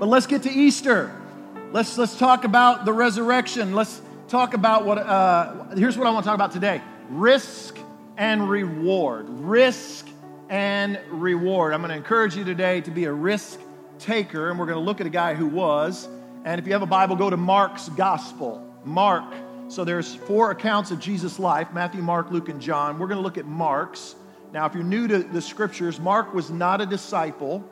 But let's get to Easter. Let's talk about the resurrection. Let's talk about what, here's what I want to talk about today. Risk and reward. Risk and reward. I'm going to encourage you today to be a risk taker, and we're going to look at a guy who was. And if you have a Bible, go to Mark's Gospel. Mark. So there's 4 accounts of Jesus' life, Matthew, Mark, Luke, and John. We're going to look at Mark's. Now, if you're new to the scriptures, Mark was not a disciple,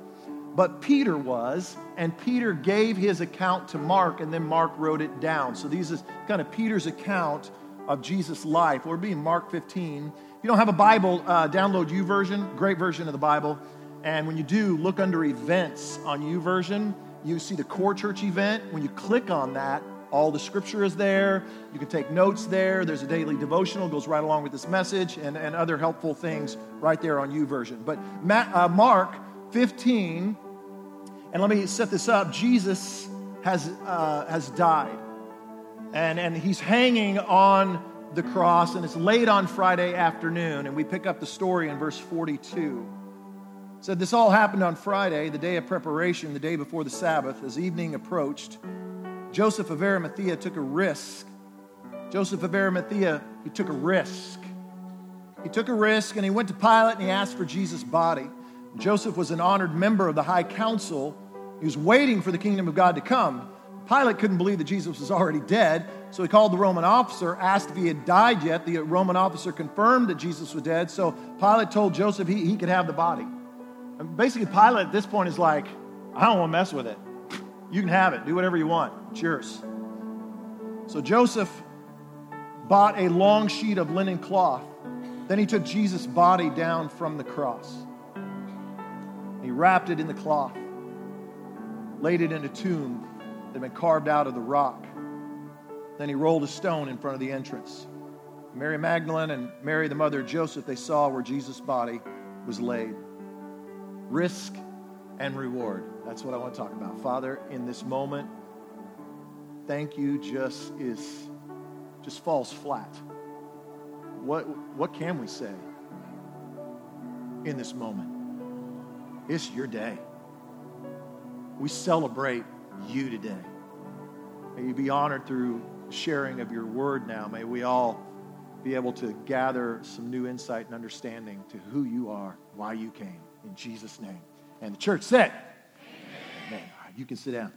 but Peter was, and Peter gave his account to Mark, and then Mark wrote it down. So these is kind of Peter's account of Jesus' life. We're being Mark 15. If you don't have a Bible, download YouVersion, great version of the Bible. And when you do, look under events on YouVersion. You see the core church event. When you click on that, all the scripture is there. You can take notes there. There's a daily devotional, goes right along with this message, and other helpful things right there on YouVersion. But Mark 15, and let me set this up. Jesus has died, and he's hanging on the cross, and it's late on Friday afternoon, and we pick up the story in verse 42. It said, "This all happened on Friday, the day of preparation, the day before the Sabbath. As evening approached, Joseph of Arimathea took a risk." Joseph of Arimathea, he took a risk. He took a risk, and he went to Pilate, and he asked for Jesus' body. Joseph was an honored member of the high council. He was waiting for the kingdom of God to come. Pilate couldn't believe that Jesus was already dead, so he called the Roman officer, asked if he had died yet. The Roman officer confirmed that Jesus was dead, so Pilate told Joseph he could have the body. And basically, Pilate at this point is like, I don't want to mess with it. You can have it. Do whatever you want. It's yours. So Joseph bought a long sheet of linen cloth. Then he took Jesus' body down from the cross. He wrapped it in the cloth, laid it in a tomb that had been carved out of the rock. Then he rolled a stone in front of the entrance. Mary Magdalene and Mary, the mother of Joseph, they saw where Jesus' body was laid. Risk and reward. That's what I want to talk about. Father, in this moment, thank you just falls flat. What can we say in this moment? It's your day. We celebrate you today. May you be honored through sharing of your word now. May we all be able to gather some new insight and understanding to who you are, why you came. In Jesus' name. And the church said, Amen. All right, you can sit down.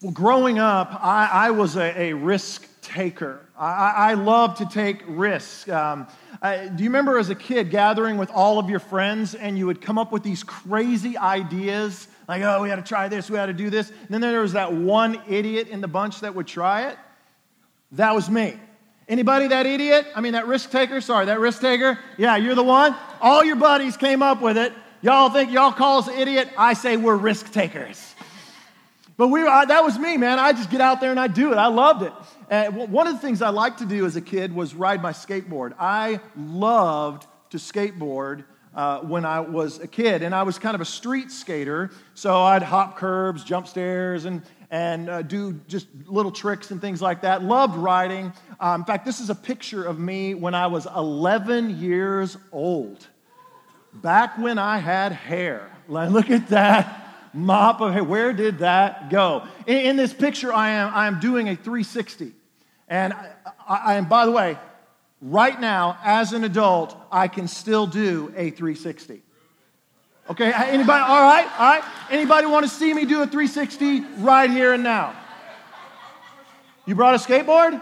Well, growing up, I was a risk taker. I love to take risks. Do you remember as a kid gathering with all of your friends and you would come up with these crazy ideas? Like, oh, we had to try this, we had to do this. And then there was that one idiot in the bunch that would try it. That was me. Anybody that idiot? I mean, that risk taker? Sorry, that risk taker? Yeah, you're the one. All your buddies came up with it. Y'all call us idiot. I say we're risk takers. But that was me, man. I just get out there and I do it. I loved it. And one of the things I liked to do as a kid was ride my skateboard. I loved to skateboard when I was a kid. And I was kind of a street skater. So I'd hop curbs, jump stairs, and do just little tricks and things like that. Loved riding. In fact, this is a picture of me when I was 11 years old, back when I had hair. Like, look at that mop of hair. Where did that go? In this picture, I am doing a 360. And I am, by the way, right now, as an adult, I can still do a 360. Okay, anybody, all right? Anybody want to see me do a 360 right here and now? You brought a skateboard?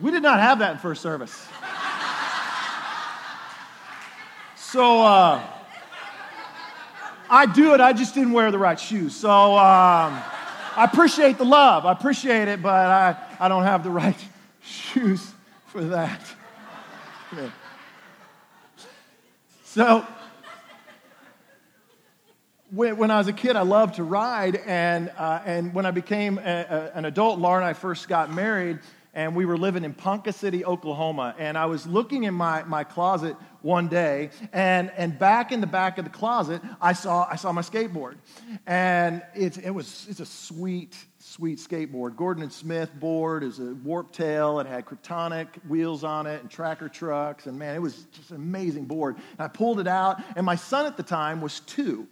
We did not have that in first service. So, I do it, I just didn't wear the right shoes. So, I appreciate the love. I appreciate it, but I don't have the right shoes for that. Yeah. So when I was a kid, I loved to ride, and when I became an adult, Laura and I first got married, and we were living in Ponca City, Oklahoma, and I was looking in my closet one day, and back in the back of the closet, I saw my skateboard, and it's a sweet skateboard. Gordon and Smith board is a warp tail. It had Kryptonic wheels on it and tracker trucks, and man, it was just an amazing board. And I pulled it out, and my son at the time was 2.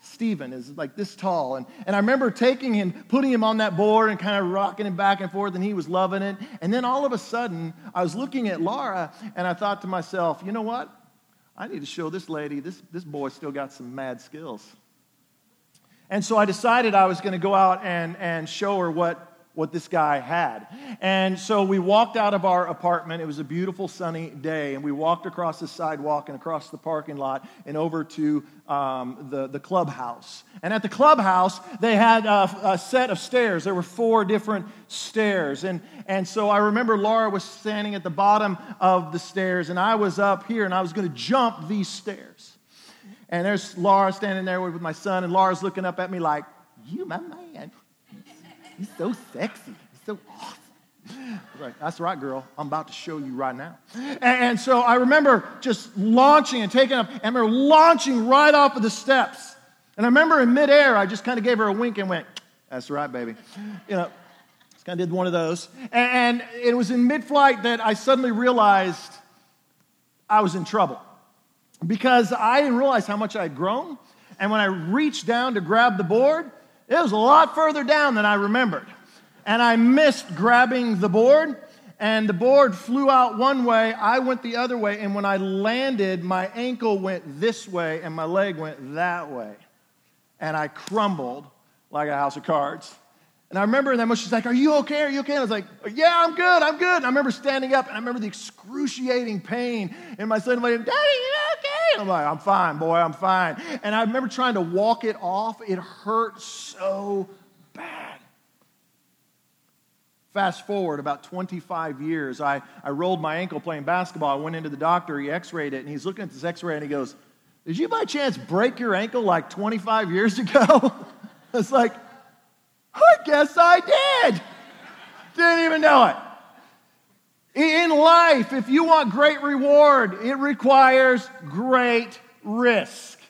Stephen is like this tall, and I remember taking him, putting him on that board and kind of rocking him back and forth, and he was loving it. And then all of a sudden, I was looking at Laura, and I thought to myself, you know what? I need to show this lady, this boy still got some mad skills. And so I decided I was going to go out and show her what this guy had. And so we walked out of our apartment. It was a beautiful sunny day, and we walked across the sidewalk and across the parking lot and over to the clubhouse. And at the clubhouse, they had a set of stairs. There were 4 different stairs. And so I remember Laura was standing at the bottom of the stairs, and I was up here, and I was going to jump these stairs. And there's Laura standing there with my son, and Laura's looking up at me like, "You, my man. He's so sexy. He's so awesome." I was like, "That's right, girl. I'm about to show you right now." And so I remember just launching and taking up, and we're launching right off of the steps. And I remember in midair, I just kind of gave her a wink and went, "That's right, baby." You know, just kind of did one of those. And it was in mid-flight that I suddenly realized I was in trouble, because I didn't realize how much I had grown. And when I reached down to grab the board, it was a lot further down than I remembered. And I missed grabbing the board, and the board flew out one way. I went the other way, and when I landed, my ankle went this way, and my leg went that way. And I crumbled like a house of cards. And I remember in that moment, she's like, "Are you okay? Are you okay?" And I was like, "Yeah, I'm good, I'm good." And I remember standing up, and I remember the excruciating pain. And my son was like, "Daddy, you okay?" And I'm like, "I'm fine, boy, I'm fine." And I remember trying to walk it off. It hurt so bad. Fast forward about 25 years, I rolled my ankle playing basketball. I went into the doctor, he x-rayed it, and he's looking at this x-ray, and he goes, "Did you by chance break your ankle like 25 years ago?" It's like, I guess I did. Didn't even know it. In life, if you want great reward, it requires great risk.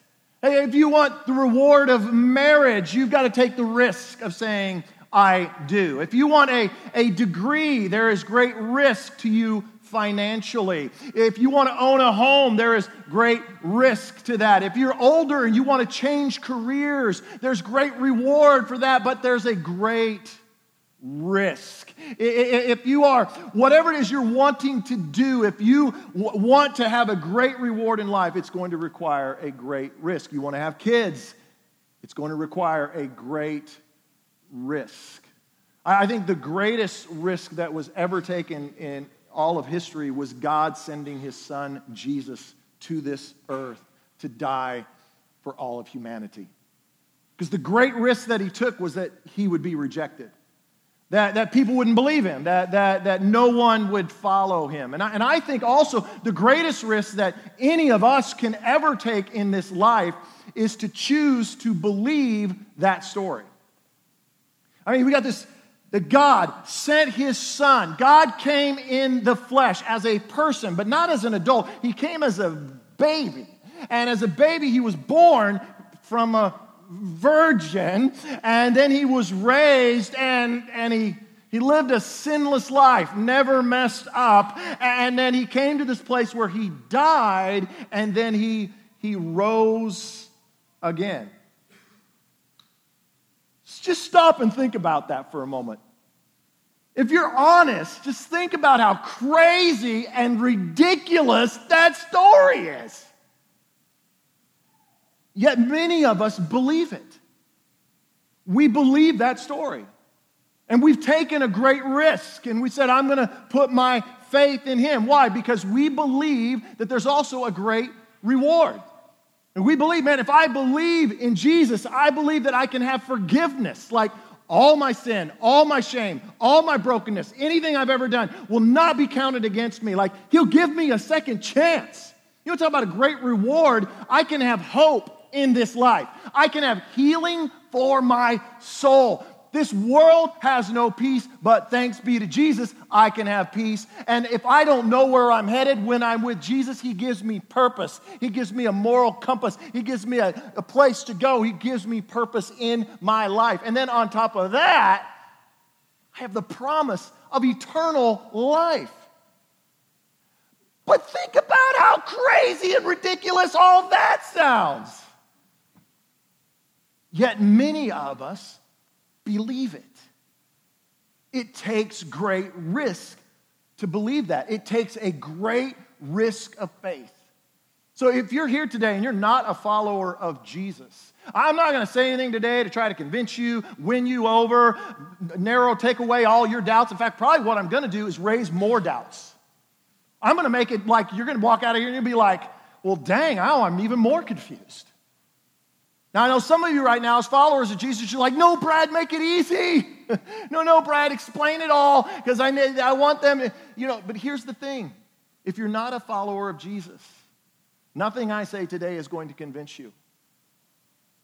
If you want the reward of marriage, you've got to take the risk of saying, "I do." If you want a degree, there is great risk to you financially. If you want to own a home, there is great risk to that. If you're older and you want to change careers, there's great reward for that, but there's a great risk. If you are, whatever it is you're wanting to do, if you want to have a great reward in life, it's going to require a great risk. You want to have kids, it's going to require a great risk. I think the greatest risk that was ever taken in all of history was God sending his son, Jesus, to this earth to die for all of humanity. Because the great risk that he took was that he would be rejected, that people wouldn't believe him, that no one would follow him. And I think also the greatest risk that any of us can ever take in this life is to choose to believe that story. I mean, we got this. That God sent his son. God came in the flesh as a person, but not as an adult. He came as a baby. And as a baby, he was born from a virgin, and then he was raised, and he lived a sinless life, never messed up. And then he came to this place where he died, and then he rose again. Just stop and think about that for a moment. If you're honest, just think about how crazy and ridiculous that story is. Yet many of us believe it. We believe that story. And we've taken a great risk, and we said, "I'm going to put my faith in him." Why? Because we believe that there's also a great reward. And we believe, man, if I believe in Jesus, I believe that I can have forgiveness. Like all my sin, all my shame, all my brokenness, anything I've ever done will not be counted against me. Like he'll give me a second chance. You want to talk about a great reward? I can have hope in this life. I can have healing for my soul. This world has no peace, but thanks be to Jesus, I can have peace. And if I don't know where I'm headed, when I'm with Jesus, he gives me purpose. He gives me a moral compass. He gives me a place to go. He gives me purpose in my life. And then on top of that, I have the promise of eternal life. But think about how crazy and ridiculous all that sounds. Yet many of us believe it. It takes great risk to believe that. It takes a great risk of faith. So if you're here today and you're not a follower of Jesus, I'm not going to say anything today to try to convince you, win you over, take away all your doubts. In fact, probably what I'm going to do is raise more doubts. I'm going to make it like you're going to walk out of here and you'll be like, well, dang, I'm even more confused. Now, I know some of you right now as followers of Jesus, you're like, no, Brad, make it easy. No, Brad, explain it all because I want them to, But here's the thing. If you're not a follower of Jesus, nothing I say today is going to convince you.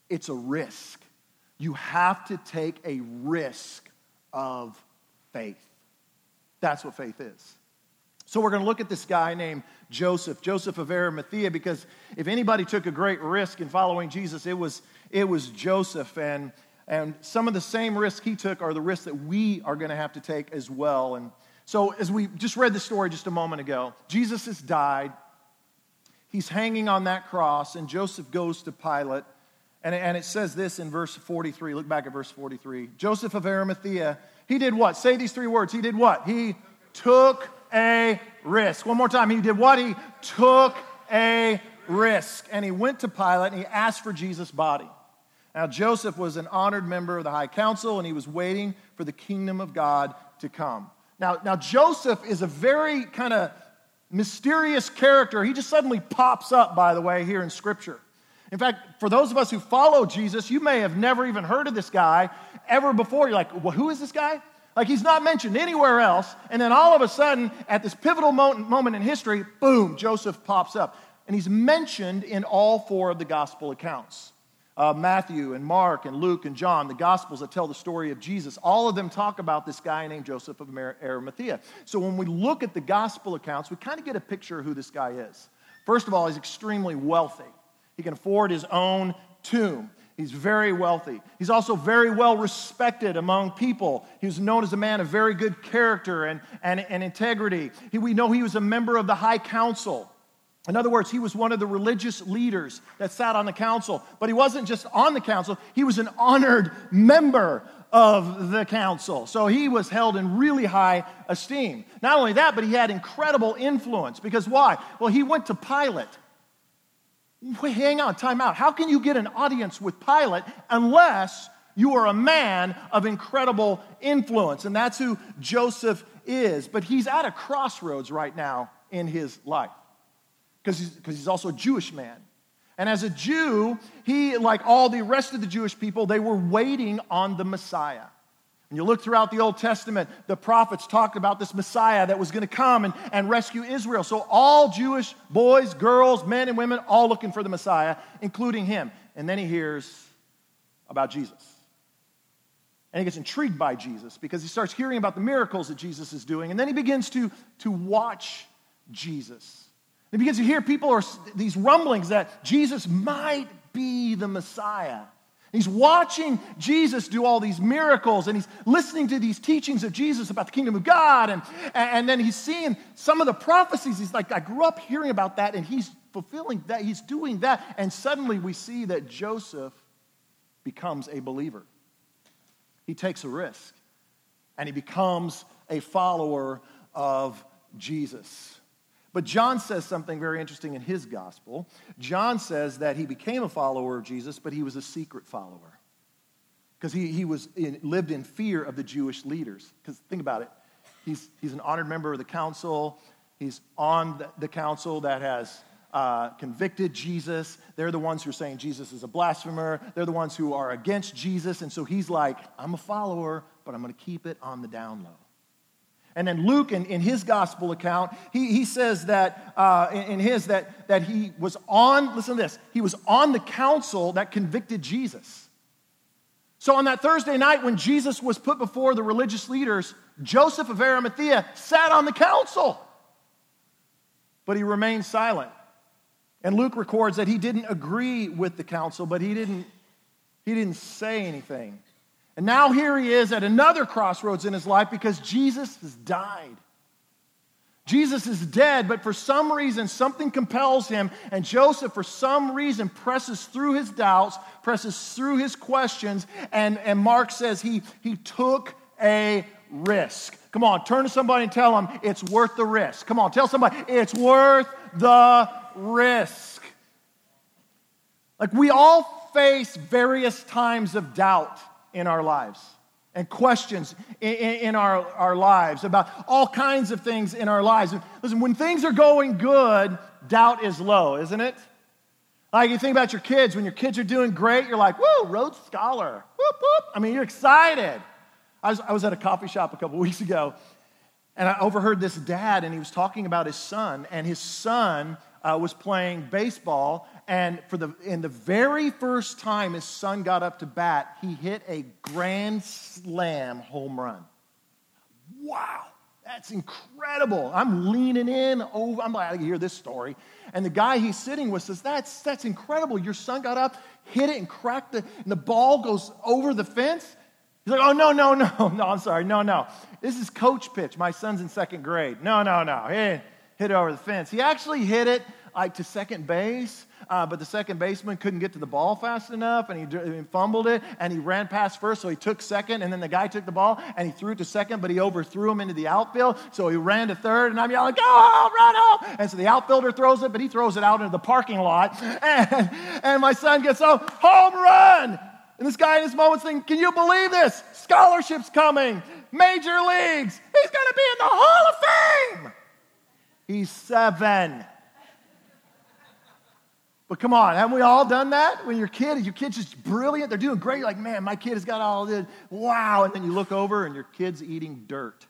It's a risk. You have to take a risk of faith. That's what faith is. So we're going to look at this guy named Joseph of Arimathea, because if anybody took a great risk in following Jesus, it was Joseph. And some of the same risks he took are the risks that we are going to have to take as well. And so as we just read the story just a moment ago, Jesus has died. He's hanging on that cross, and Joseph goes to Pilate. And it says this in verse 43. Look back at verse 43. Joseph of Arimathea, he did what? Say these three words. He did what? He took a risk. One more time. He did what? He took a risk. And he went to Pilate and he asked for Jesus' body. Now, Joseph was an honored member of the high council, and he was waiting for the kingdom of God to come. Now Joseph is a very kind of mysterious character. He just suddenly pops up, by the way, here in Scripture. In fact, for those of us who follow Jesus, you may have never even heard of this guy ever before. You're like, well, who is this guy? Like, he's not mentioned anywhere else. And then all of a sudden, at this pivotal moment in history, boom, Joseph pops up. And he's mentioned in all four of the gospel accounts. Matthew and Mark and Luke and John, the gospels that tell the story of Jesus, all of them talk about this guy named Joseph of Arimathea. So when we look at the gospel accounts, we kind of get a picture of who this guy is. First of all, he's extremely wealthy. He can afford his own tomb. He's very wealthy. He's also very well respected among people. He was known as a man of very good character and integrity. We know he was a member of the high council. In other words, he was one of the religious leaders that sat on the council. But he wasn't just on the council. He was an honored member of the council. So he was held in really high esteem. Not only that, but he had incredible influence. Because why? Well, he went to Pilate. Wait, hang on, time out. How can you get an audience with Pilate unless you are a man of incredible influence? And that's who Joseph is. But he's at a crossroads right now in his life because he's also a Jewish man. And as a Jew, he, like all the rest of the Jewish people, they were waiting on the Messiah. And you look throughout the Old Testament, the prophets talked about this Messiah that was going to come and rescue Israel. So all Jewish boys, girls, men, and women, all looking for the Messiah, including him. And then he hears about Jesus. And he gets intrigued by Jesus because he starts hearing about the miracles that Jesus is doing. And then he begins to watch Jesus. And he begins to hear people, or these rumblings that Jesus might be the Messiah. He's watching Jesus do all these miracles, and he's listening to these teachings of Jesus about the kingdom of God, and then he's seeing some of the prophecies. He's like, I grew up hearing about that, and he's fulfilling that. He's doing that, and suddenly we see that Joseph becomes a believer. He takes a risk, and he becomes a follower of Jesus. But John says something very interesting in his gospel. John says that he became a follower of Jesus, but he was a secret follower because he lived in fear of the Jewish leaders. Because think about it, he's an honored member of the council. He's on the council that has convicted Jesus. They're the ones who are saying Jesus is a blasphemer. They're the ones who are against Jesus. And so he's like, I'm a follower, but I'm going to keep it on the down low. And then Luke, in his gospel account, he says that that he was on, listen to this, he was on the council that convicted Jesus. So on that Thursday night when Jesus was put before the religious leaders, Joseph of Arimathea sat on the council, but he remained silent. And Luke records that he didn't agree with the council, but he didn't say anything. And now here he is at another crossroads in his life because Jesus has died. Jesus is dead, but for some reason, something compels him, and Joseph, for some reason, presses through his doubts, presses through his questions, and Mark says he took a risk. Come on, turn to somebody and tell them, it's worth the risk. Come on, tell somebody, it's worth the risk. Like, we all face various times of doubt in our lives. And questions in our lives about all kinds of things in our lives. Listen, when things are going good, doubt is low, isn't it? Like you think about your kids. When your kids are doing great, you're like, woo, Rhodes Scholar. Whoop, whoop. I mean, you're excited. I was at a coffee shop a couple weeks ago, and I overheard this dad, and he was talking about his son. And his son was playing baseball, and in the very first time his son got up to bat, he hit a grand slam home run. Wow, that's incredible. I'm leaning in. Oh, I'm glad to hear this story. And the guy he's sitting with says, that's incredible. Your son got up, hit it, and cracked it, and the ball goes over the fence. He's like, oh, no, I'm sorry, no. This is coach pitch. My son's in second grade. No, he didn't hit it over the fence. He actually hit it like to second base, but the second baseman couldn't get to the ball fast enough, and he fumbled it, and he ran past first, so he took second, and then the guy took the ball, and he threw it to second, but he overthrew him into the outfield, so he ran to third, and I'm yelling, go home, run home! And so the outfielder throws it, but he throws it out into the parking lot, and my son gets home, home run! And this guy in this moment's thinking, can you believe this? Scholarship's coming, major leagues, he's going to be in the Hall of Fame! He's 7. But come on, haven't we all done that? When your kid's just brilliant, they're doing great. You're like, man, my kid has got all this, wow. And then you look over and your kid's eating dirt.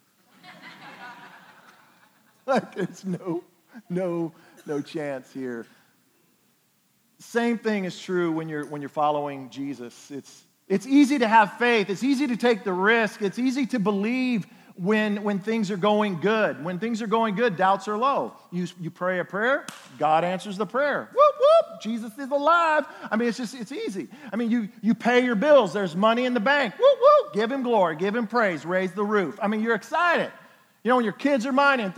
Like, there's no chance here. Same thing is true when you're following Jesus. It's easy to have faith. It's easy to take the risk. It's easy to believe when things are going good. When things are going good, doubts are low. You pray a prayer, God answers the prayer. Whoop, whoop, Jesus is alive. I mean, it's easy. I mean, you pay your bills. There's money in the bank. Whoop, whoop, give him glory, give him praise, raise the roof. I mean, you're excited. You know, when your kids are mining,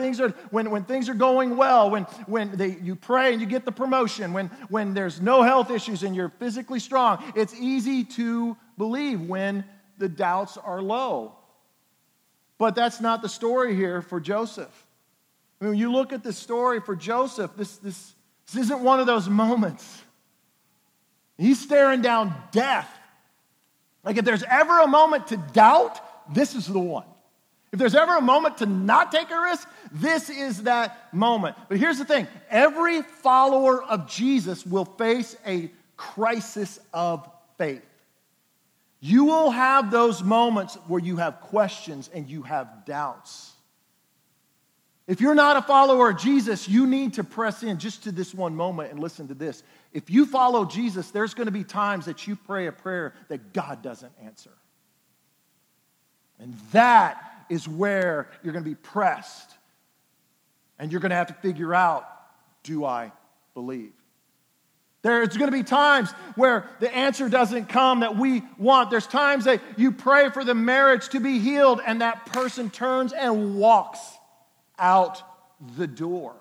when things are going well, when you pray and you get the promotion, when there's no health issues and you're physically strong, it's easy to believe when the doubts are low. But that's not the story here for Joseph. I mean, when you look at this story for Joseph, this isn't one of those moments. He's staring down death. Like, if there's ever a moment to doubt, this is the one. If there's ever a moment to not take a risk, this is that moment. But here's the thing. Every follower of Jesus will face a crisis of faith. You will have those moments where you have questions and you have doubts. If you're not a follower of Jesus, you need to press in just to this one moment and listen to this. If you follow Jesus, there's going to be times that you pray a prayer that God doesn't answer. And that is where you're going to be pressed. And you're going to have to figure out, do I believe? There's going to be times where the answer doesn't come that we want. There's times that you pray for the marriage to be healed and that person turns and walks out the door.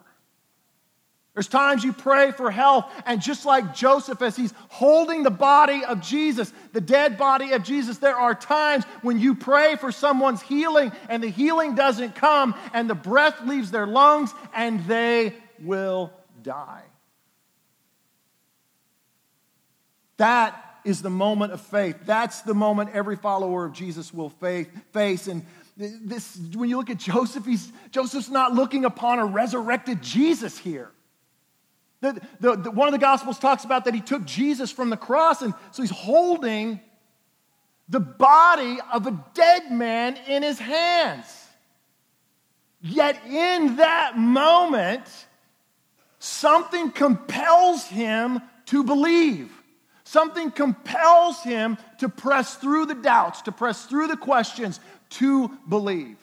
There's times you pray for health, and just like Joseph, as he's holding the body of Jesus, the dead body of Jesus, there are times when you pray for someone's healing and the healing doesn't come and the breath leaves their lungs and they will die. That is the moment of faith. That's the moment every follower of Jesus will face. And this, when you look at Joseph, Joseph's not looking upon a resurrected Jesus here. One of the Gospels talks about that he took Jesus from the cross, and so he's holding the body of a dead man in his hands. Yet in that moment, something compels him to believe. Something compels him to press through the doubts, to press through the questions, to believe.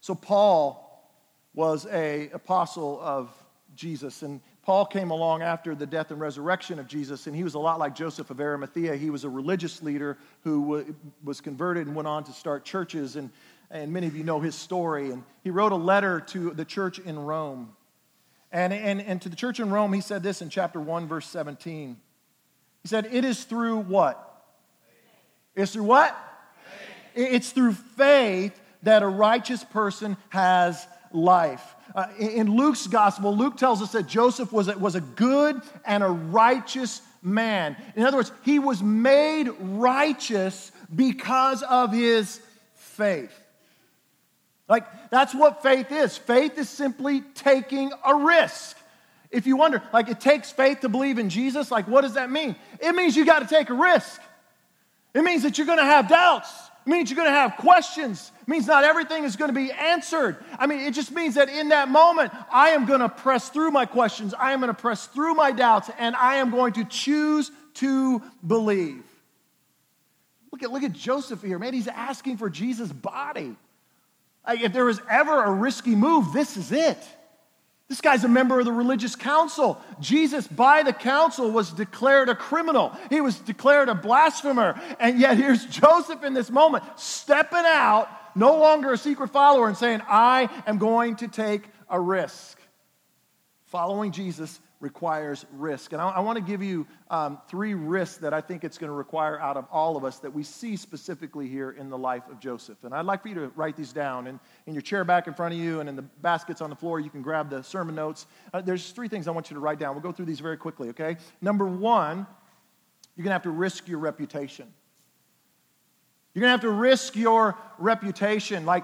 So Paul was an apostle of Jesus, and Paul came along after the death and resurrection of Jesus, and he was a lot like Joseph of Arimathea. He was a religious leader who was converted and went on to start churches, and many of you know his story. And he wrote a letter to the church in Rome. And to the church in Rome, he said this in chapter 1, verse 17. He said, it is through what? Faith. It's through what? Faith. It's through faith that a righteous person has life. In Luke's gospel, Luke tells us that Joseph was a good and a righteous man. In other words, he was made righteous because of his faith. Like, that's what faith is. Faith is simply taking a risk. If you wonder, like, it takes faith to believe in Jesus, like, what does that mean? It means you got to take a risk. It means that you're going to have doubts. It means you're going to have questions. It means not everything is going to be answered. I mean, it just means that in that moment, I am going to press through my questions. I am going to press through my doubts, and I am going to choose to believe. Look at Joseph here. Man, he's asking for Jesus' body. Like, if there was ever a risky move, this is it. This guy's a member of the religious council. Jesus, by the council, was declared a criminal. He was declared a blasphemer. And yet here's Joseph in this moment, stepping out, no longer a secret follower, and saying, I am going to take a risk. Following Jesus requires risk. And I want to give you three risks that I think it's going to require out of all of us that we see specifically here in the life of Joseph. And I'd like for you to write these down. And in your chair back in front of you and in the baskets on the floor, you can grab the sermon notes. There's three things I want you to write down. We'll go through these very quickly, okay? Number one, you're going to have to risk your reputation. You're going to have to risk your reputation. Like,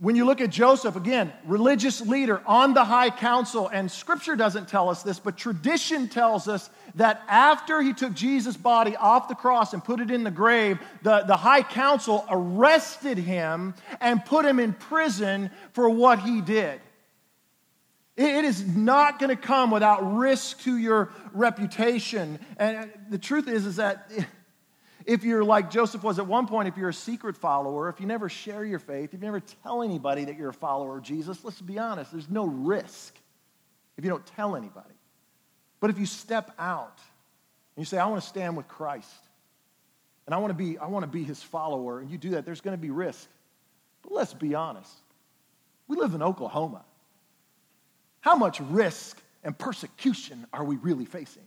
when you look at Joseph, again, religious leader on the high council, and Scripture doesn't tell us this, but tradition tells us that after he took Jesus' body off the cross and put it in the grave, the high council arrested him and put him in prison for what he did. It is not going to come without risk to your reputation. And the truth is that if you're like Joseph was at one point, if you're a secret follower, if you never share your faith, if you never tell anybody that you're a follower of Jesus, let's be honest, there's no risk if you don't tell anybody. But if you step out and you say, I want to stand with Christ, and I want to be his follower, and you do that, there's going to be risk. But let's be honest. We live in Oklahoma. How much risk and persecution are we really facing?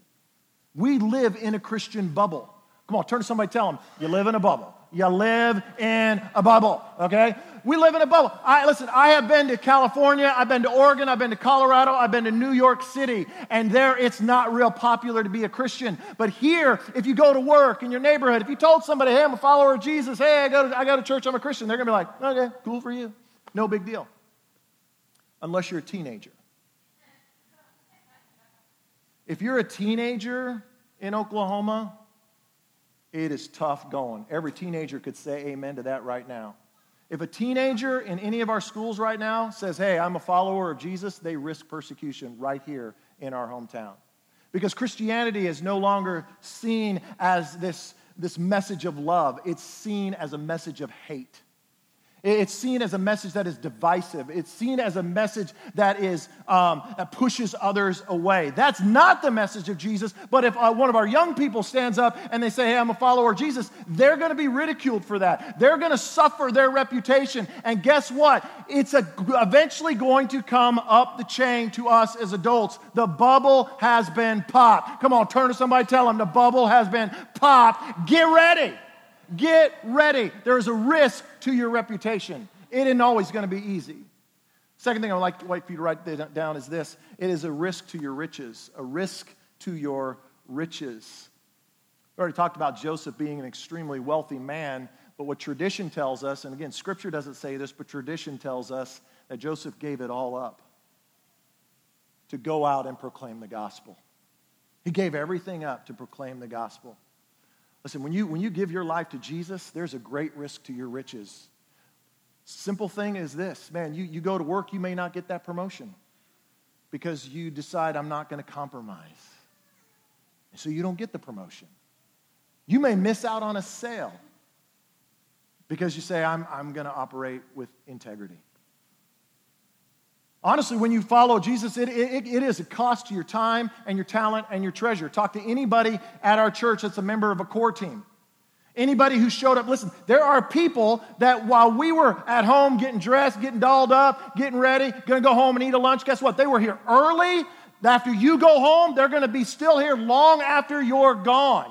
We live in a Christian bubble. Come on, turn to somebody, tell them, you live in a bubble. You live in a bubble, okay? We live in a bubble. I have been to California, I've been to Oregon, I've been to Colorado, I've been to New York City, and there it's not real popular to be a Christian. But here, if you go to work in your neighborhood, if you told somebody, hey, I'm a follower of Jesus, hey, I go to church, I'm a Christian, they're going to be like, okay, cool for you. No big deal. Unless you're a teenager. If you're a teenager in Oklahoma, it is tough going. Every teenager could say amen to that right now. If a teenager in any of our schools right now says, hey, I'm a follower of Jesus, they risk persecution right here in our hometown. Because Christianity is no longer seen as this message of love. It's seen as a message of hate. It's seen as a message that is divisive. It's seen as a message that is that pushes others away. That's not the message of Jesus, but if one of our young people stands up and they say, hey, I'm a follower of Jesus, they're going to be ridiculed for that. They're going to suffer their reputation. And guess what? It's eventually going to come up the chain to us as adults. The bubble has been popped. Come on, turn to somebody, tell them, the bubble has been popped. Get ready. Get ready. There is a risk to your reputation. It isn't always going to be easy. Second thing I would like for you to write down is this. It is a risk to your riches. A risk to your riches. We already talked about Joseph being an extremely wealthy man, but what tradition tells us, and again, Scripture doesn't say this, but tradition tells us that Joseph gave it all up to go out and proclaim the gospel. He gave everything up to proclaim the gospel. Listen, when you give your life to Jesus, there's a great risk to your riches. Simple thing is this, man, you go to work, you may not get that promotion because you decide I'm not going to compromise. And so you don't get the promotion. You may miss out on a sale because you say, I'm going to operate with integrity. Honestly, when you follow Jesus, it is a cost to your time and your talent and your treasure. Talk to anybody at our church that's a member of a core team. Anybody who showed up, listen, there are people that while we were at home getting dressed, getting dolled up, getting ready, going to go home and eat a lunch, guess what? They were here early. After you go home, they're going to be still here long after you're gone.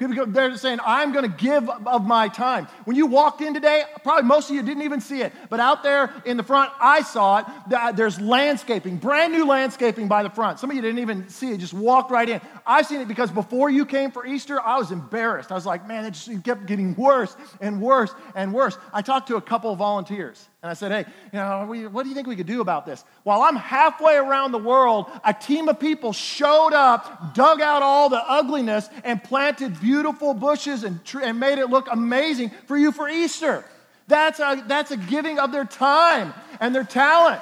They're saying, I'm going to give of my time. When you walked in today, probably most of you didn't even see it. But out there in the front, I saw it. There's landscaping, brand new landscaping by the front. Some of you didn't even see it, just walked right in. I've seen it because before you came for Easter, I was embarrassed. I was like, man, it just kept getting worse and worse and worse. I talked to a couple of volunteers. And I said, hey, what do you think we could do about this? While I'm halfway around the world, a team of people showed up, dug out all the ugliness, and planted beautiful bushes and made it look amazing for you for Easter. That's a giving of their time and their talent.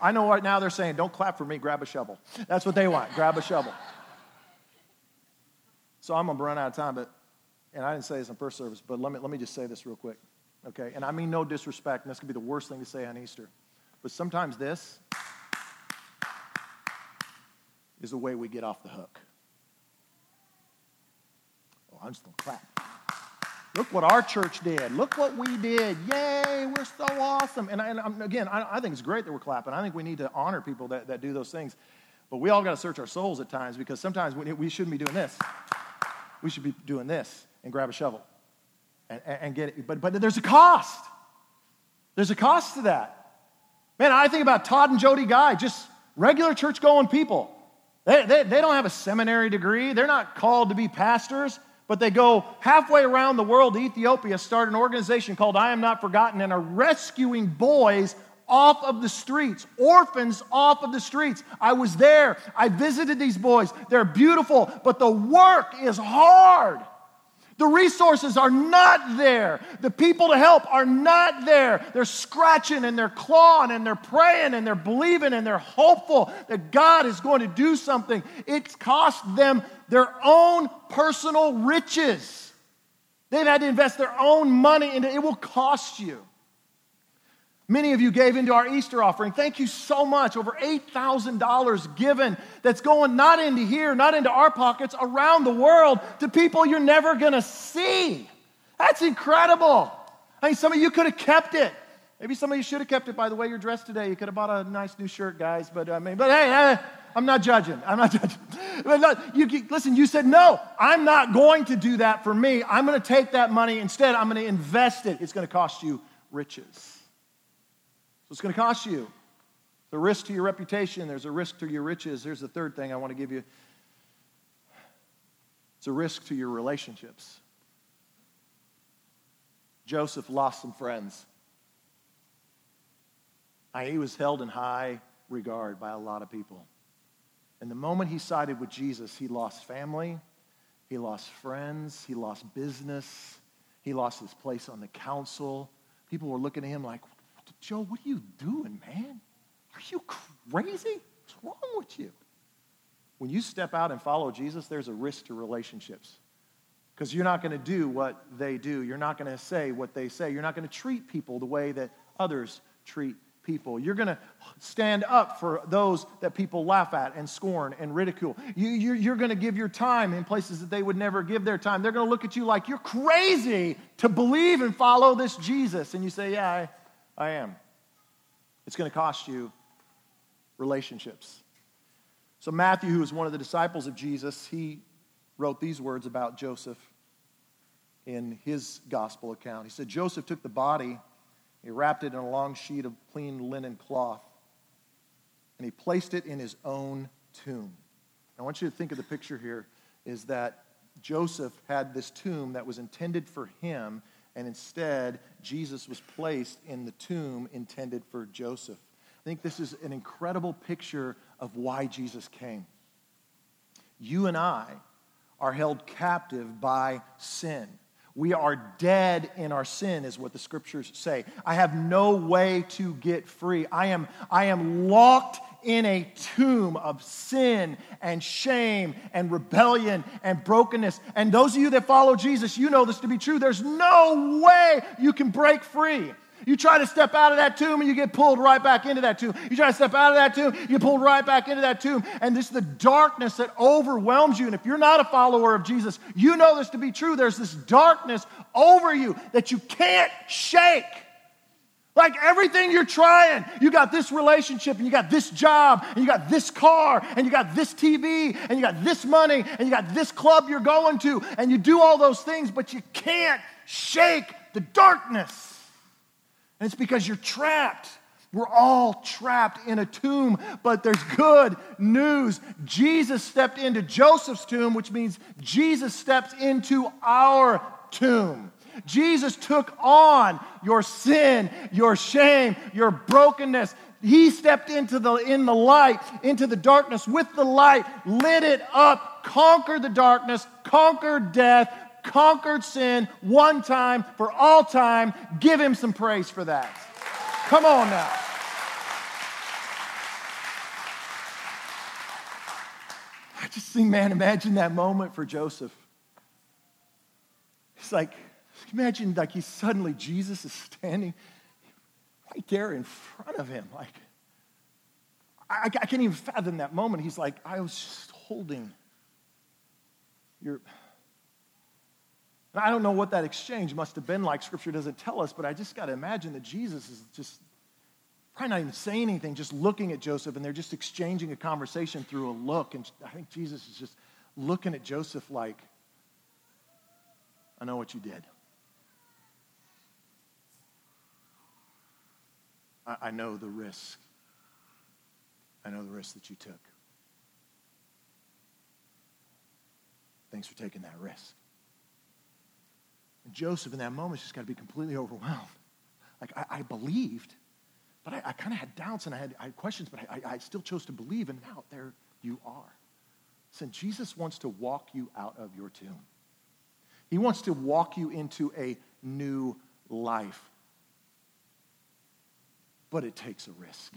I know right now they're saying, don't clap for me, grab a shovel. That's what they want, grab a shovel. So I'm going to run out of time, but... And I didn't say this in first service, but let me just say this real quick, okay? And I mean no disrespect, and that's going to be the worst thing to say on Easter. But sometimes this is the way we get off the hook. Oh, I'm just going to clap. Look what our church did. Look what we did. Yay, we're so awesome. And again, I think it's great that we're clapping. I think we need to honor people that do those things. But we all got to search our souls at times because sometimes we shouldn't be doing this. We should be doing this. And grab a shovel and get it. But there's a cost. There's a cost to that. Man, I think about Todd and Jody Guy, just regular church-going people. They don't have a seminary degree. They're not called to be pastors, but they go halfway around the world to Ethiopia, start an organization called I Am Not Forgotten, and are rescuing boys off of the streets, orphans off of the streets. I was there. I visited these boys. They're beautiful, but the work is hard. The resources are not there. The people to help are not there. They're scratching and they're clawing and they're praying and they're believing and they're hopeful that God is going to do something. It's cost them their own personal riches. They've had to invest their own money into it. It will cost you. Many of you gave into our Easter offering. Thank you so much. Over $8,000 given that's going not into here, not into our pockets, around the world to people you're never going to see. That's incredible. I mean, some of you could have kept it. Maybe some of you should have kept it by the way you're dressed today. You could have bought a nice new shirt, guys. But hey, I'm not judging. I'm not judging. Listen, you said, no, I'm not going to do that for me. I'm going to take that money. Instead, I'm going to invest it. It's going to cost you riches. So it's going to cost you. There's a risk to your reputation. There's a risk to your riches. Here's the third thing I want to give you. It's a risk to your relationships. Joseph lost some friends. He was held in high regard by a lot of people. And the moment he sided with Jesus, he lost family. He lost friends. He lost business. He lost his place on the council. People were looking at him like, Joe, what are you doing, man? Are you crazy? What's wrong with you? When you step out and follow Jesus, there's a risk to relationships because you're not going to do what they do. You're not going to say what they say. You're not going to treat people the way that others treat people. You're going to stand up for those that people laugh at and scorn and ridicule. You're going to give your time in places that they would never give their time. They're going to look at you like you're crazy to believe and follow this Jesus. And you say, yeah, I am. It's going to cost you relationships. So Matthew, who was one of the disciples of Jesus, he wrote these words about Joseph in his gospel account. He said, Joseph took the body, he wrapped it in a long sheet of clean linen cloth, and he placed it in his own tomb. I want you to think of the picture here is that Joseph had this tomb that was intended for him, and instead, Jesus was placed in the tomb intended for Joseph. I think this is an incredible picture of why Jesus came. You and I are held captive by sin. We are dead in our sin, is what the scriptures say. I have no way to get free. I am locked in a tomb of sin and shame and rebellion and brokenness. And those of you that follow Jesus, you know this to be true. There's no way you can break free. You try to step out of that tomb and you get pulled right back into that tomb. You try to step out of that tomb, you get pulled right back into that tomb. And this is the darkness that overwhelms you. And if you're not a follower of Jesus, you know this to be true. There's this darkness over you that you can't shake. Like everything you're trying, you got this relationship, and you got this job, and you got this car, and you got this TV, and you got this money, and you got this club you're going to, and you do all those things, but you can't shake the darkness. And it's because you're trapped. We're all trapped in a tomb, but there's good news. Jesus stepped into Joseph's tomb, which means Jesus steps into our tomb. Jesus took on your sin, your shame, your brokenness. He stepped in the light, into the darkness with the light, lit it up, conquered the darkness, conquered death, conquered sin one time for all time. Give him some praise for that. Come on now. I just think, man, imagine that moment for Joseph. It's like, imagine, like, he suddenly, Jesus is standing right there in front of him. Like, I can't even fathom that moment. He's like, I was just holding your... And I don't know what that exchange must have been like. Scripture doesn't tell us, but I just got to imagine that Jesus is just probably not even saying anything, just looking at Joseph, and they're just exchanging a conversation through a look. And I think Jesus is just looking at Joseph like, I know what you did. I know the risk. I know the risk that you took. Thanks for taking that risk. And Joseph in that moment just got to be completely overwhelmed. Like, I believed, but I kind of had doubts and I had questions, but I still chose to believe, and now there you are. Listen, Jesus wants to walk you out of your tomb. He wants to walk you into a new life. But it takes a risk.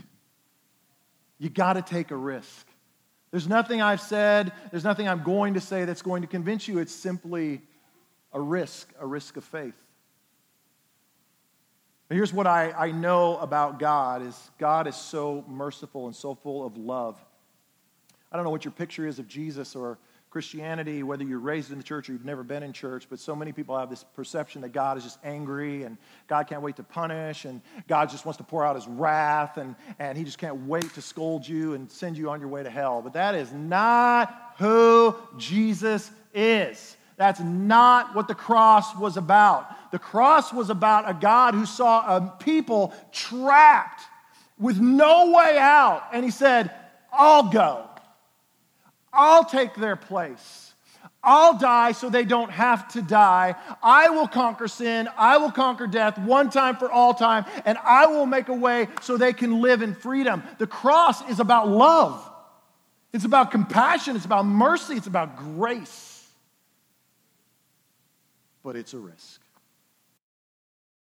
You got to take a risk. There's nothing I've said, there's nothing I'm going to say that's going to convince you. It's simply a risk of faith. But here's what I know about God is so merciful and so full of love. I don't know what your picture is of Jesus or Christianity, whether you're raised in the church or you've never been in church, but so many people have this perception that God is just angry and God can't wait to punish and God just wants to pour out his wrath and he just can't wait to scold you and send you on your way to hell. But that is not who Jesus is. That's not what the cross was about. The cross was about a God who saw a people trapped with no way out, and he said, I'll go. I'll take their place. I'll die so they don't have to die. I will conquer sin. I will conquer death one time for all time, and I will make a way so they can live in freedom. The cross is about love. It's about compassion. It's about mercy. It's about grace. But it's a risk.